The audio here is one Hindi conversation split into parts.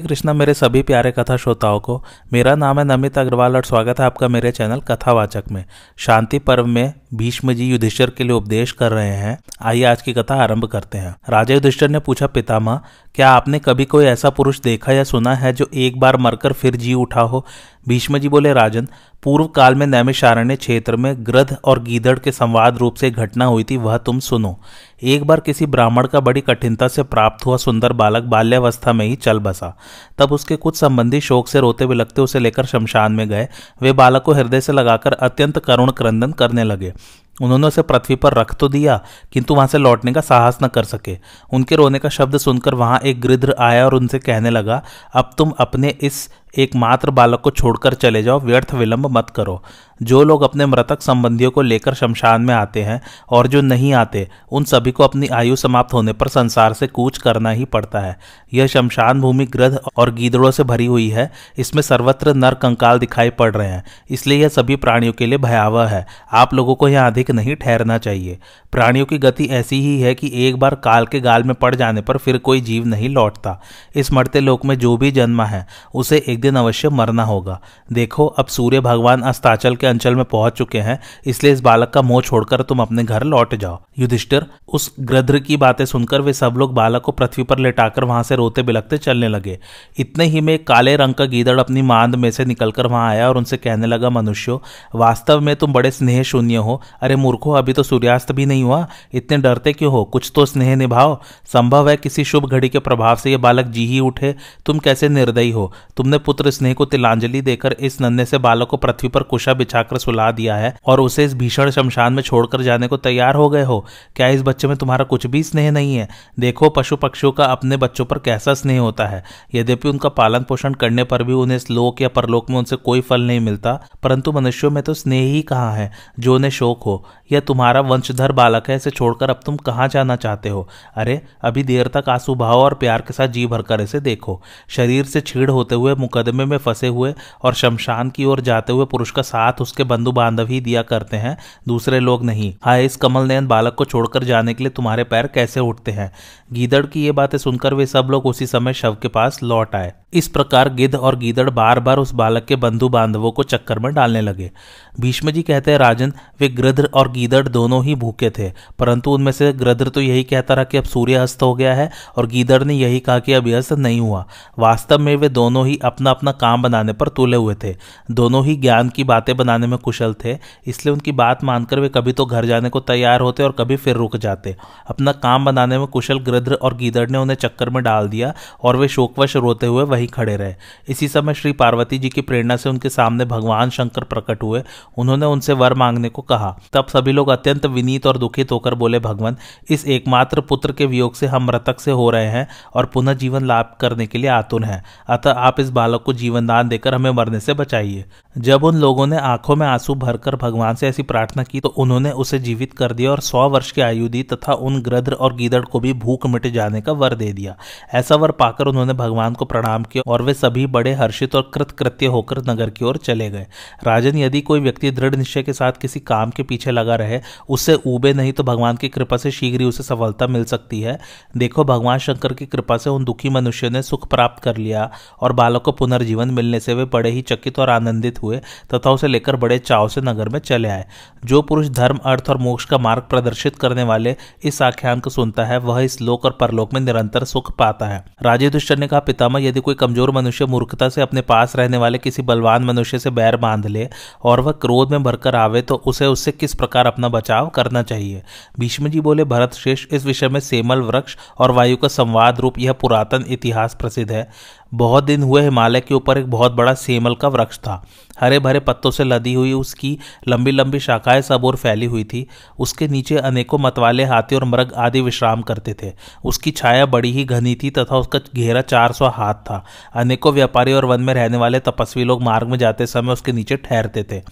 कृष्णा मेरे सभी प्यारे कथा श्रोताओं को, मेरा नाम है नमित अग्रवाल और स्वागत है आपका मेरे चैनल कथावाचक में। शांति पर्व में भीष्म जी युधिष्ठिर के लिए उपदेश कर रहे हैं। आइए आज की कथा आरंभ करते हैं। राजा युधिष्ठिर ने पूछा, पितामह क्या आपने कभी कोई ऐसा पुरुष देखा या सुना है जो एक बार मरकर फिर जी उठा हो? भीष्म जी बोले, राजन पूर्व काल में नैमिषारण्य क्षेत्र में गृध और गीदड़ के संवाद रूप से घटना हुई थी, वह तुम सुनो। एक बार किसी ब्राह्मण का बड़ी कठिनता से प्राप्त हुआ सुंदर बालक बाल्यावस्था में ही चल बसा। तब उसके कुछ संबंधी शोक से रोते बिलखते उसे लेकर शमशान में गए। वे बालक को हृदय से लगाकर अत्यंत करुण क्रंदन करने लगे। उन्होंने उसे पृथ्वी पर रख तो दिया, किंतु वहां से लौटने का साहस न कर सके। उनके रोने का शब्द सुनकर वहां एक गृध्र आया और उनसे कहने लगा, अब तुम अपने इस एकमात्र बालक को छोड़कर चले जाओ, व्यर्थ विलंब मत करो। जो लोग अपने मृतक संबंधियों को लेकर शमशान में आते हैं और जो नहीं आते, उन सभी को अपनी आयु समाप्त होने पर संसार से कूच करना ही पड़ता है। यह शमशान भूमि गृध और गीदड़ों से भरी हुई है, इसमें सर्वत्र नर कंकाल दिखाई पड़ रहे हैं, इसलिए यह सभी प्राणियों के लिए भयावह है। आप लोगों को यह अधिक नहीं ठहरना चाहिए। प्राणियों की गति ऐसी ही है कि एक बार काल के गाल में पड़ जाने पर फिर कोई जीव नहीं लौटता। इस मरते लोक में जो भी जन्मा है उसे एक दिन अवश्य मरना होगा। देखो, अब सूर्य भगवान अस्ताचल के अंचल में पहुंच चुके हैं, इसलिए इस बालक का मोह छोड़कर तुम अपने घर लौट जाओ। युधिष्ठिर, उस गृध्र की बातें सुनकर वे सब लोग बालक को पृथ्वी पर लेटाकर वहां से रोते बिलखते चलने लगे। इतने ही में काले रंग का गीदड़ अपनी मांद में से निकलकर वहां आया और उनसे कहने लगा, मनुष्यो वास्तव में तुम बड़े स्नेह शून्य हो। अरे मूर्खो, अभी तो सूर्यास्त भी नहीं हुआ, इतने डरते क्यों हो? कुछ तो स्नेह निभाओ। संभव है किसी शुभ घड़ी के प्रभाव से यह बालक जी ही उठे। तुम कैसे निर्दयी हो! तुमने पुत्र स्नेह को तिलांजलि देकर इस नन्हे से बालक को पृथ्वी पर कुशा बिछाकर सुला दिया है और उसे इस भीषण शमशान में छोड़कर जाने को तैयार हो गए हो। क्या इस बच्चे में तुम्हारा कुछ भी स्नेह नहीं है? देखो, पशु पक्षियों का अपने बच्चों पर कैसा स्नेह होता है। यद्यपि उनका पालन पोषण करने पर भी उन्हें लोक या परलोक में उनसे कोई फल नहीं मिलता, परंतु मनुष्यों में तो स्नेह ही कहाँ है। जो उन्हें शोक हो, यह तुम्हारा वंशधर बालक है, इसे छोड़कर अब तुम कहाँ जाना चाहते हो? अरे अभी देर तक आंसू बहाओ और प्यार के साथ जी भरकर इसे देखो। शरीर से छीड़ होते हुए, मुकदमे में फंसे हुए और शमशान की ओर जाते हुए पुरुष का साथ उसके बंधु बांधव ही दिया करते हैं, दूसरे लोग नहीं। हाय, इस कमलनयन बालक को छोड़कर जाने के लिए तुम्हारे पैर कैसे उठते हैं? गीदड़ की ये बातें सुनकर वे सब लोग उसी समय शव के पास लौट आए। इस प्रकार गिद्ध और गीदड़ बार बार उस बालक के बंधु बांधवों को चक्कर में डालने लगे। भीष्म जी कहते हैं, राजन वे गृध्र और गीदड़ दोनों ही भूखे थे, परंतु उनमें से गृध्र तो यही कहता रहा कि अब सूर्य अस्त हो गया है और गीदड़ ने यही कहा कि अभी अस्त नहीं हुआ। वास्तव में वे दोनों ही अपना अपना काम बनाने पर तुले हुए थे। दोनों ही ज्ञान की बातें बनाने में कुशल थे, इसलिए उनकी बात मानकर वे कभी तो घर जाने को तैयार होते और कभी फिर रुक जाते। अपना काम बनाने में कुशल गृध्र और गीदड़ ने उन्हें चक्कर में डाल दिया और वे शोकवश रोते हुए वहीं खड़े रहे। इसी समय श्री पार्वती जी की प्रेरणा से उनके सामने भगवान शंकर प्रकट हुए। उन्होंने उनसे वर मांगने को कहा। तब सभी लोग अत्यंत विनीत और दुखित होकर बोले, भगवान इस एकमात्र पुत्र के वियोग से हम मृतक से हो रहे हैं और पुनः जीवन लाभ करने के लिए आतुर हैं, अतः आप इस बालक को जीवन दान देकर हमें मरने से बचाइए। जब उन लोगों ने आंखों में आंसू भरकर भगवान से ऐसी प्रार्थना की तो उन्होंने उसे जीवित कर दिया और 100 वर्ष की आयु दी तथा उन गृध्र और गीदड़ को भी भूख मिट जाने का वर दे दिया। ऐसा वर पाकर उन्होंने भगवान को प्रणाम किया और वे सभी बड़े हर्षित और कृतकृत्य होकर नगर की ओर चले गए। राजन, यदि कोई व्यक्ति दृढ़ निश्चय के साथ किसी काम के पीछे लगा रहे, उससे ऊबे नहीं तो भगवान की कृपा से शीघ्र ही उसे सफलता मिल सकती है। देखो, भगवान शंकर की कृपा से उन दुखी मनुष्य ने सुख प्राप्त कर लिया और बालक को पुनर्जीवन मिलने से वे बड़े ही चकित और आनंदित हुए तथा उसे लेकर बड़े चाव से नगर में चले आए। जो पुरुष धर्म, अर्थ और मोक्ष का मार्ग प्रदर्शित करने वाले इस आख्यान को सुनता है, वह इस लोक और परलोक में निरंतर सुख पाता है। राजा युधिष्ठिर ने कहा, पितामह यदि कोई कमजोर मनुष्य मूर्खता से अपने पास रहने वाले किसी बलवान मनुष्य से बैर बांध ले और वह क्रोध में भरकर आवे तो उसे उससे किस प्रकार अपना बचाव करना चाहिए? भीष्म जी बोले, भरत श्रेष्ठ इस विषय में सेमल वृक्ष और वायु का संवाद रूप यह पुरातन इतिहास प्रसिद्ध है। बहुत दिन हुए, हिमालय के ऊपर एक बहुत बड़ा सेमल का वृक्ष था। हरे भरे पत्तों से लदी हुई उसकी लंबी लंबी शाखाएं सब ओर फैली हुई थी। उसके नीचे अनेकों मतवाले, हाथी और मृग आदि विश्राम करते थे। उसकी छाया बड़ी ही घनी थी तथा उसका घेरा 400 हाथ था। अनेकों व्यापारी और वन में रहने वाले तपस्वी लोग मार्ग में जाते समय उसके नीचे ठहरते थे।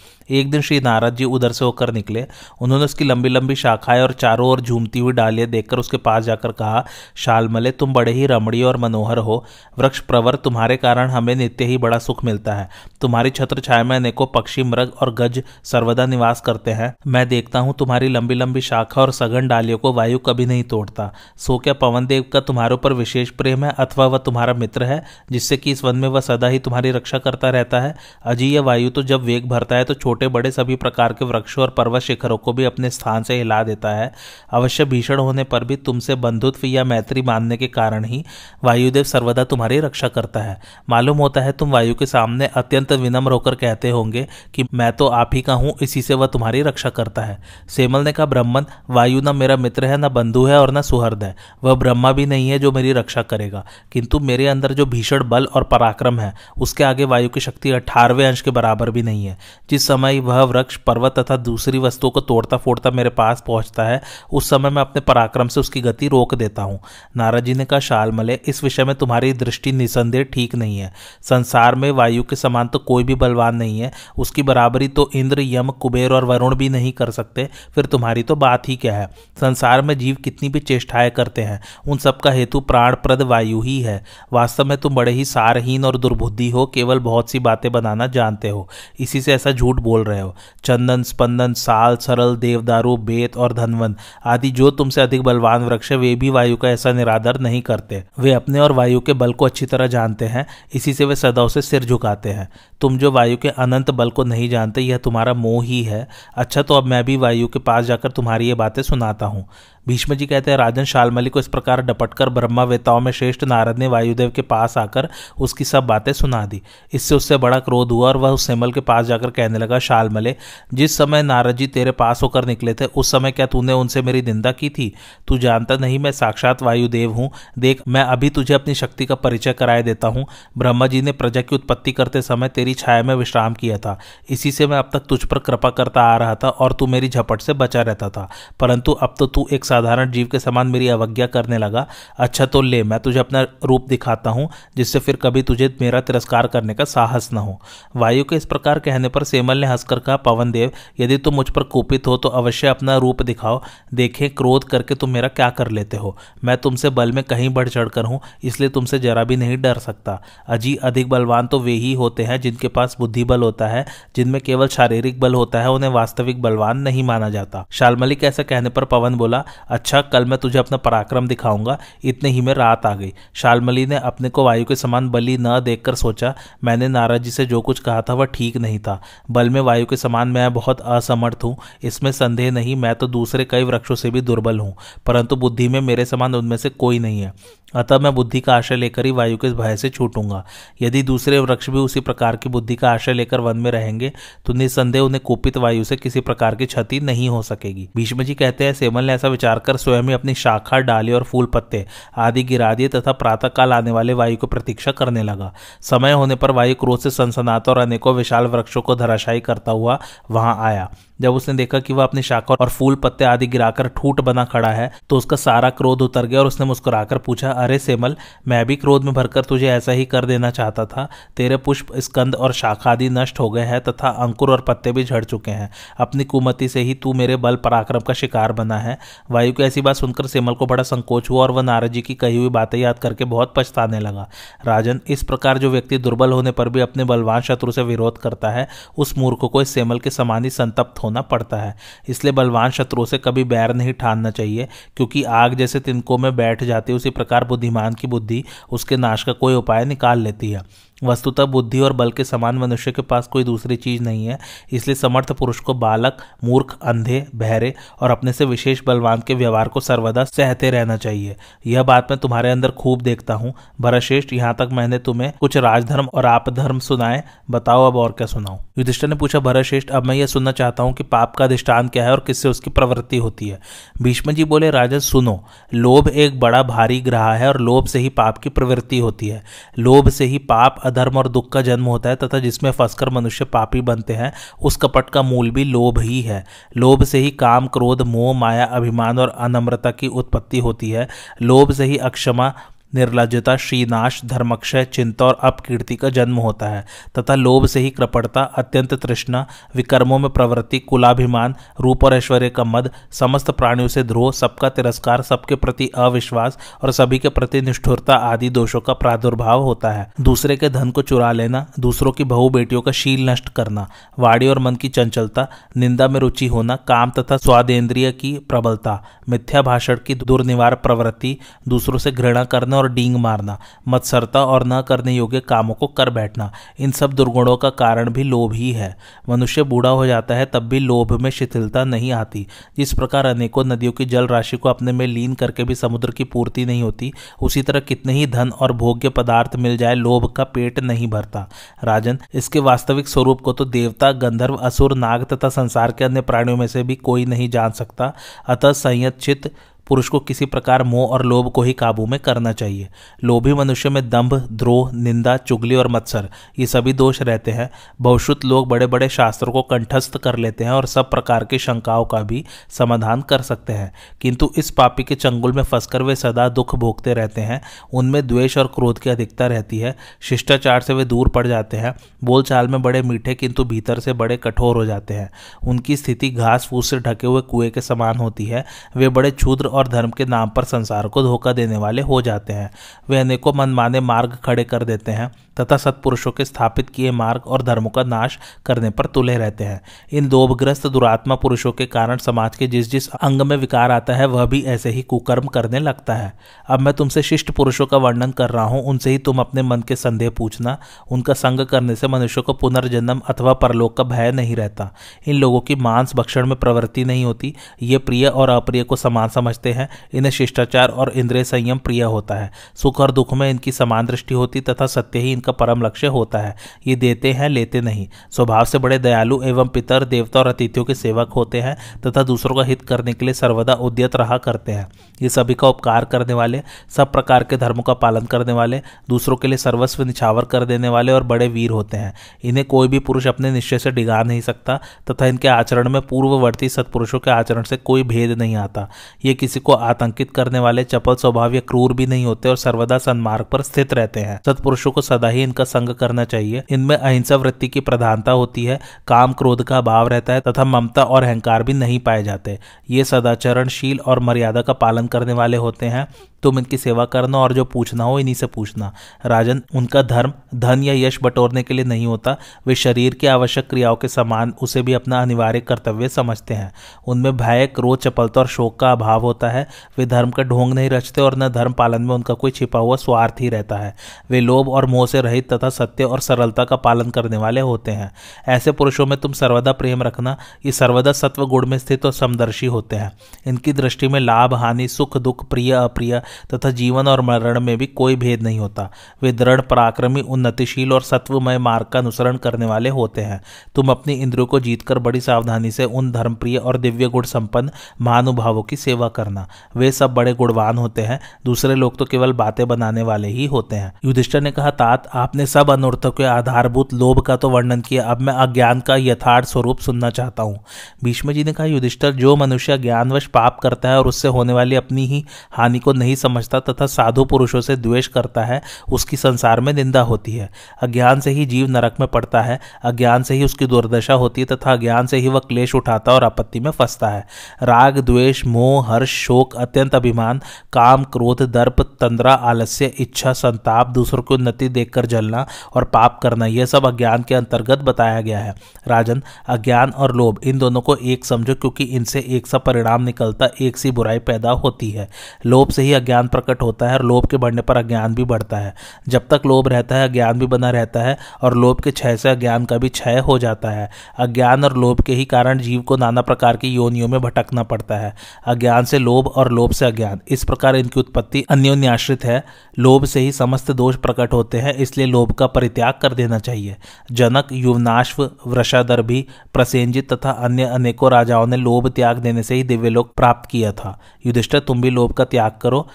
एक दिन श्री नारद जी उधर से होकर निकले। उन्होंने उसकी लंबी लंबी शाखाएं और चारों ओर झूमती हुई डालियां देखकर उसके पास जाकर कहा, शालमले तुम बड़े ही रमणीय और मनोहर हो। वृक्ष स्थावर, तुम्हारे कारण हमें नित्य ही बड़ा सुख मिलता है। तुम्हारी छत्र छाया में अनेकों पक्षी, मृग और गज सर्वदा निवास करते हैं। मैं देखता हूँ तुम्हारी लंबी लंबी शाखा और सघन डालियों को वायु कभी नहीं तोड़ता। सो क्या पवन देव का तुम्हारे ऊपर विशेष प्रेम है अथवा वह तुम्हारा मित्र है, जिससे कि इस वन में वह सदा ही तुम्हारी रक्षा करता रहता है? अजी यह वायु तो जब वेग भरता है तो छोटे बड़े सभी प्रकार के वृक्षों और पर्वत शिखरों को भी अपने स्थान से हिला देता है। अवश्य भीषण होने पर भी तुमसे बंधुत्व या मैत्री मानने के कारण ही वायुदेव सर्वदा तुम्हारी रक्षा करता है। मालूम होता है तुम वायु के सामने अत्यंत विनम्र होकर कहते होंगे कि मैं तो आप ही का हूं, इसी से वह तुम्हारी रक्षा करता है। सेमल ने कहा, ब्राह्मण, वायु न मेरा मित्र है, न बंधु है और न सुहृद है। वह ब्रह्मा भी नहीं है जो मेरी रक्षा करेगा, किंतु मेरे अंदर जो भीषण बल और पराक्रम है उसके आगे वायु की शक्ति 18वें अंश के बराबर भी नहीं है। जिस समय वह वृक्ष, पर्वत तथा दूसरी वस्तुओं को तोड़ता फोड़ता मेरे पास पहुंचता है, उस समय मैं अपने पराक्रम से उसकी गति रोक देता हूं। नारद जी ने कहा, शालमले, इस विषय में तुम्हारी दृष्टि निसंदेह ठीक नहीं है। संसार में वायु के समान तो कोई भी बलवान नहीं है, उसकी बराबरी तो इंद्र, यम, कुबेर और वरुण भी नहीं कर सकते। फिर तुम्हारी तो बात ही क्या है। संसार में जीव कितनी भी चेष्टाएं करते हैं, उन सबका हेतु प्राणप्रद वायु ही है। वास्तव में तुम बड़े ही सारहीन और दुर्बुद्धि हो, केवल बहुत सी बातें बनाना जानते हो, इसी से ऐसा झूठ बोल रहे हो। चंदन, स्पंदन, साल, सरल, देवदारू, बेत और धनवन आदि जो तुमसे अधिक बलवान वृक्ष है, वे भी वायु का ऐसा निरादर नहीं करते। वे अपने और वायु के बल को अच्छी तरह जानते हैं, इसी से वे सदा उसे सिर झुकाते हैं। तुम जो वायु के अनंत बल को नहीं जानते, यह तुम्हारा मोह ही है। अच्छा, तो अब मैं भी वायु के पास जाकर तुम्हारी ये बातें सुनाता हूँ। भीष्म जी कहते हैं, राजन, शालमली को इस प्रकार डपटकर ब्रह्मवेताओं में श्रेष्ठ नारद ने वायुदेव के पास आकर उसकी सब बातें सुना दी। इससे उससे बड़ा क्रोध हुआ और वह उस सेमल के पास जाकर कहने लगा, शालमले, जिस समय नारद जी तेरे पास होकर निकले थे, उस समय क्या तूने उनसे मेरी निंदा की थी? तू जानता नहीं मैं साक्षात वायुदेव हूँ। देख, मैं अभी तुझे अपनी शक्ति का परिचय कराए देता हूँ। ब्रह्मा जी ने प्रजा की उत्पत्ति करते समय तेरी छाया में विश्राम किया था, इसी से मैं अब तक तुझ पर कृपा करता आ रहा था और तू मेरी झपट से बचा रहता था, परंतु अब तो तू एक साधारण जीव के समान मेरी अवज्ञा करने लगा। अच्छा तो ले, मैं तुझे अपना रूप दिखाता हूं, जिससे फिर कभी तुझे मेरा तिरस्कार करने का साहस न हो। वायु के इस प्रकार कहने पर सेमल ने हंसकर कहा, पवन देव, यदि तुम मुझ पर कुपित हो तो अवश्य अपना रूप दिखाओ, देखें क्रोध करके तुम मेरा क्या कर लेते हो। मैं तुमसे बल में कहीं बढ़ चढ़ कर हूं, इसलिए तुमसे जरा भी नहीं डर सकता। अजी अधिक बलवान तो वे ही होते हैं जिनके पास बुद्धि बल होता है, जिनमें केवल शारीरिक बल होता है उन्हें वास्तविक बलवान नहीं माना जाता। शालमली के ऐसा कहने पर पवन बोला, अच्छा, कल मैं तुझे अपना पराक्रम दिखाऊंगा। इतने ही में रात आ गई। शालमली ने अपने को वायु के समान बली न देखकर सोचा, मैंने नारद जी से जो कुछ कहा था वह ठीक नहीं था। बल में वायु के समान मैं बहुत असमर्थ हूँ, इसमें संदेह नहीं। मैं तो दूसरे कई वृक्षों से भी दुर्बल हूँ, परंतु बुद्धि में मेरे समान उनमें से कोई नहीं है। अतः मैं बुद्धि का आश्रय लेकर ही वायु के भय से छूटूंगा। यदि दूसरे वृक्ष भी उसी प्रकार की बुद्धि का आश्रय लेकर वन में रहेंगे तो निसंदेह उन्हें कुपित वायु से किसी प्रकार की क्षति नहीं हो सकेगी। भीष्म जी कहते हैं, सेमल ने ऐसा विचार कर स्वयं ही अपनी शाखा, डाली और फूल पत्ते आदि गिरा दिए तथा प्रातः काल आने वाले वायु की प्रतीक्षा करने लगा। समय होने पर वायु क्रोध से सनसनाता और अनेकों विशाल वृक्षों को धराशायी करता हुआ वहां आया। जब उसने देखा कि वह अपनी शाखा और फूल पत्ते आदि गिराकर ठूठ बना खड़ा है, तो उसका सारा क्रोध उतर गया और उसने मुस्कुराकर पूछा, अरे सेमल, मैं भी क्रोध में भरकर तुझे ऐसा ही कर देना चाहता था। तेरे पुष्प, स्कंद और शाखा आदि नष्ट हो गए हैं तथा अंकुर और पत्ते भी झड़ चुके हैं। अपनी कुमति से ही तू मेरे बल पराक्रम का शिकार बना है। वायु की ऐसी बात सुनकर सेमल को बड़ा संकोच हुआ और वह नारद जी की कही हुई बातें याद करके बहुत पछताने लगा। राजन, इस प्रकार जो व्यक्ति दुर्बल होने पर भी अपने बलवान शत्रु से विरोध करता है, उस मूर्ख को इस सेमल के समान ही संतप्त होना पड़ता है। इसलिए बलवान शत्रुओं से कभी बैर नहीं ठानना चाहिए, क्योंकि आग जैसे तिनकों में बैठ जाती, उसी प्रकार बुद्धिमान की बुद्धि उसके नाश का कोई उपाय निकाल लेती है। वस्तुतः बुद्धि और बल के समान मनुष्य के पास कोई दूसरी चीज नहीं है। इसलिए समर्थ पुरुष को बालक, मूर्ख, अंधे, बहरे और अपने से विशेष बलवान के व्यवहार को सर्वदा सहते रहना चाहिए। यह बात मैं तुम्हारे अंदर खूब देखता हूँ। भरतश्रेष्ठ, यहाँ तक मैंने तुम्हें कुछ राजधर्म और आपधर्म सुनाए, बताओ अब और क्या सुनाऊं? युधिष्ठिर ने पूछा, भरतश्रेष्ठ, अब मैं यह सुनना चाहता हूँ कि पाप का अधिष्ठान क्या है और किससे उसकी प्रवृत्ति होती है। भीष्म जी बोले, राजन सुनो, लोभ एक बड़ा भारी ग्रह है और लोभ से ही पाप की प्रवृत्ति होती है। लोभ से ही पाप, अधर्म और दुख का जन्म होता है तथा जिसमें फंसकर मनुष्य पापी बनते हैं, उस कपट का मूल भी लोभ ही है। लोभ से ही काम, क्रोध, मोह, माया, अभिमान और अनम्रता की उत्पत्ति होती है। लोभ से ही अक्षमा, निर्लज्जता, श्रीनाश, धर्मक्षय, चिंता और अपकीर्ति का जन्म होता है तथा लोभ से ही कृपणता, अत्यंत तृष्णा, विकर्मों में प्रवृत्ति, कुलाभिमान, रूप और ऐश्वर्य का मद, समस्त प्राणियों से द्रोह, सबका तिरस्कार, सबके प्रति अविश्वास और सभी के प्रति निष्ठुरता आदि दोषों का प्रादुर्भाव होता है। दूसरे के धन को चुरा लेना, दूसरों की बहु बेटियों का शील नष्ट करना, वाणी और मन की चंचलता, निंदा में रुचि होना, काम तथा स्वादेंद्रिय की प्रबलता, मिथ्या भाषण की दुर्निवार प्रवृत्ति, दूसरों से घृणा करना और डींग मारना, मत्सरता और न करने योग्य कामों को कर बैठना, इन सब दुर्गुणों का कारण भी लोभ ही है। मनुष्य बूढ़ा हो जाता है तब भी लोभ में शिथिलता नहीं आती। जिस प्रकार अनेकों नदियों की जल राशि को अपने में लीन करके भी समुद्र की पूर्ति नहीं होती, उसी तरह कितने ही धन और भोग्य पदार्थ मिल जाए लोभ का पेट नहीं भरता। राजन, इसके वास्तविक स्वरूप को तो देवता, गंधर्व, असुर, नाग तथा संसार के अन्य प्राणियों में से भी कोई नहीं जान सकता। अतः संयत चित्त पुरुष को किसी प्रकार मोह और लोभ को ही काबू में करना चाहिए। लोभी मनुष्य में दंभ, द्रोह, निंदा, चुगली और मत्सर ये सभी दोष रहते हैं। बहुश्रुत लोग बड़े बड़े शास्त्रों को कंठस्थ कर लेते हैं और सब प्रकार की शंकाओं का भी समाधान कर सकते हैं, किंतु इस पापी के चंगुल में फंसकर वे सदा दुख भोगते रहते हैं। उनमें द्वेष और क्रोध की अधिकता रहती है। शिष्टाचार से वे दूर पड़ जाते हैं। बोलचाल में बड़े मीठे किंतु भीतर से बड़े कठोर हो जाते हैं। उनकी स्थिति घास फूस से ढके हुए कुएं के समान होती है। वे बड़े क्षुद्र और धर्म के नाम पर संसार को धोखा देने वाले हो जाते हैं। वे अनेकों मनमाने मार्ग खड़े कर देते हैं तथा सत्पुरुषों के स्थापित किए मार्ग और धर्मों का नाश करने पर तुले रहते हैं। इन लोभग्रस्त दुरात्मा पुरुषों के कारण समाज के जिस जिस अंग में विकार आता है वह भी ऐसे ही कुकर्म करने लगता है। अब मैं तुमसे शिष्ट पुरुषों का वर्णन कर रहा हूँ, उनसे ही तुम अपने मन के संदेह पूछना। उनका संग करने से मनुष्य को पुनर्जन्म अथवा परलोक का भय नहीं रहता। इन लोगों की मांस भक्षण में प्रवृत्ति नहीं होती। ये प्रिय और अप्रिय को समान समझते हैं। इन्हें शिष्टाचार और इंद्रिय संयम प्रिय होता है। सुख और दुख में इनकी समान दृष्टि होती तथा सत्य ही इनका परम लक्ष्य होता है। ये देते हैं, लेते नहीं। स्वभाव से बड़े दयालु एवं पितर, देवता और अतिथियों के सेवक होते हैं तथा दूसरों का हित करने के लिए सर्वदा उद्यत रहा करते हैं। ये सभी का उपकार करने वाले, सब प्रकार के धर्मों का पालन करने वाले, दूसरों के लिए सर्वस्व निछावर कर देने वाले और बड़े वीर होते हैं। इन्हें कोई भी पुरुष अपने निश्चय से डिगा नहीं सकता तथा इनके आचरण में पूर्ववर्ती सत्पुरुषों के आचरण से कोई भेद नहीं आता। ये किसी को आतंकित करने वाले, चपल स्वभाव या क्रूर भी नहीं होते और सर्वदा सन्मार्ग पर स्थित रहते हैं। सत्पुरुषों को सदा ही इनका संग करना चाहिए। इनमें अहिंसा वृत्ति की प्रधानता होती है। काम क्रोध का अभाव रहता है तथा ममता और अहंकार भी नहीं पाए जाते। ये सदाचरणशील और मर्यादा का पालन करने वाले होते हैं। तुम इनकी सेवा करना और जो पूछना हो इन्हीं से पूछना। राजन, उनका धर्म धन या यश बटोरने के लिए नहीं होता। वे शरीर की आवश्यक क्रियाओं के समान उसे भी अपना अनिवार्य कर्तव्य समझते हैं। उनमें भय, क्रोध, चपलता और शोक का अभाव होता है। वे धर्म का ढोंग नहीं रचते और न धर्म पालन में उनका कोई छिपा हुआ स्वार्थ ही रहता है। वे लोभ और मोह से रहित तथा सत्य और सरलता का पालन करने वाले होते हैं। ऐसे पुरुषों में तुम सर्वदा प्रेम रखना। ये सर्वदा सत्व गुण में स्थित और समदर्शी होते हैं। इनकी दृष्टि में लाभ, हानि, सुख, दुख, प्रिय, अप्रिय तथा जीवन और मरण में भी कोई भेद नहीं होता। वे दृढ़, पराक्रमी, उन्नतिशील और सत्वमय मार्ग का अनुसरण करने वाले होते हैं। तुम अपनी इंद्रियों को जीतकर बड़ी सावधानी से उन धर्मप्रिय और दिव्य गुण संपन्न महानुभावों की सेवा करना। वे सब बड़े गुणवान होते हैं। दूसरे लोग तो केवल बातें बनाने वाले ही होते हैं। युधिष्ठिर ने कहा, तात, आपने सब अनर्थों के आधारभूत लोभ का तो वर्णन किया। अब मैं अज्ञान का यथार्थ स्वरूप सुनना चाहता हूँ। भीष्म जी ने कहा, युधिष्ठिर, जो मनुष्य ज्ञानवश पाप करता है और उससे होने वाली अपनी ही हानि को नहीं समझता तथा साधु पुरुषों से द्वेष करता है, उसकी संसार में निंदा होती है। अज्ञान से ही जीव नरक में पड़ता है। अज्ञान से ही उसकी दुर्दशा होती है तथा अज्ञान से ही वह क्लेश उठाता और आपत्ति में फंसता है। राग, द्वेष, मोह, हर्ष, शोक, अत्यंत अभिमान, काम, क्रोध, दर्प, तंद्रा, आलस्य, इच्छा, संताप, दूसरों की उन्नति देखकर जलना और पाप करना, यह सब अज्ञान के अंतर्गत बताया गया है। राजन, अज्ञान और लोभ इन दोनों को एक समझो, क्योंकि इनसे एक सा परिणाम निकलता, एक सी बुराई पैदा होती है। लोभ से ही अज्ञान प्रकट होता है और लोभ के बढ़ने पर अज्ञान भी बढ़ता है। जब तक लोभ रहता है अज्ञान भी बना रहता है और लोभ के क्षय से अज्ञान का भी क्षय हो जाता है। अज्ञान और लोभ के ही कारण जीव को नाना प्रकार की योनियों में भटकना पड़ता है। अज्ञान से लोभ और लोभ से अज्ञान, इस प्रकार इनकी उत्पत्ति अन्योन्याश्रित है। लोभ से ही समस्त दोष प्रकट होते हैं, इसलिए लोभ का परित्याग कर देना चाहिए। जनक, युवनाश्व, वृषादर्भी, प्रसेनजित तथा अन्य अनेकों राजाओं ने लोभ त्याग देने से ही दिव्य लोक प्राप्त किया था। युधिष्ठिर, तुम भी लोभ का त्याग करो।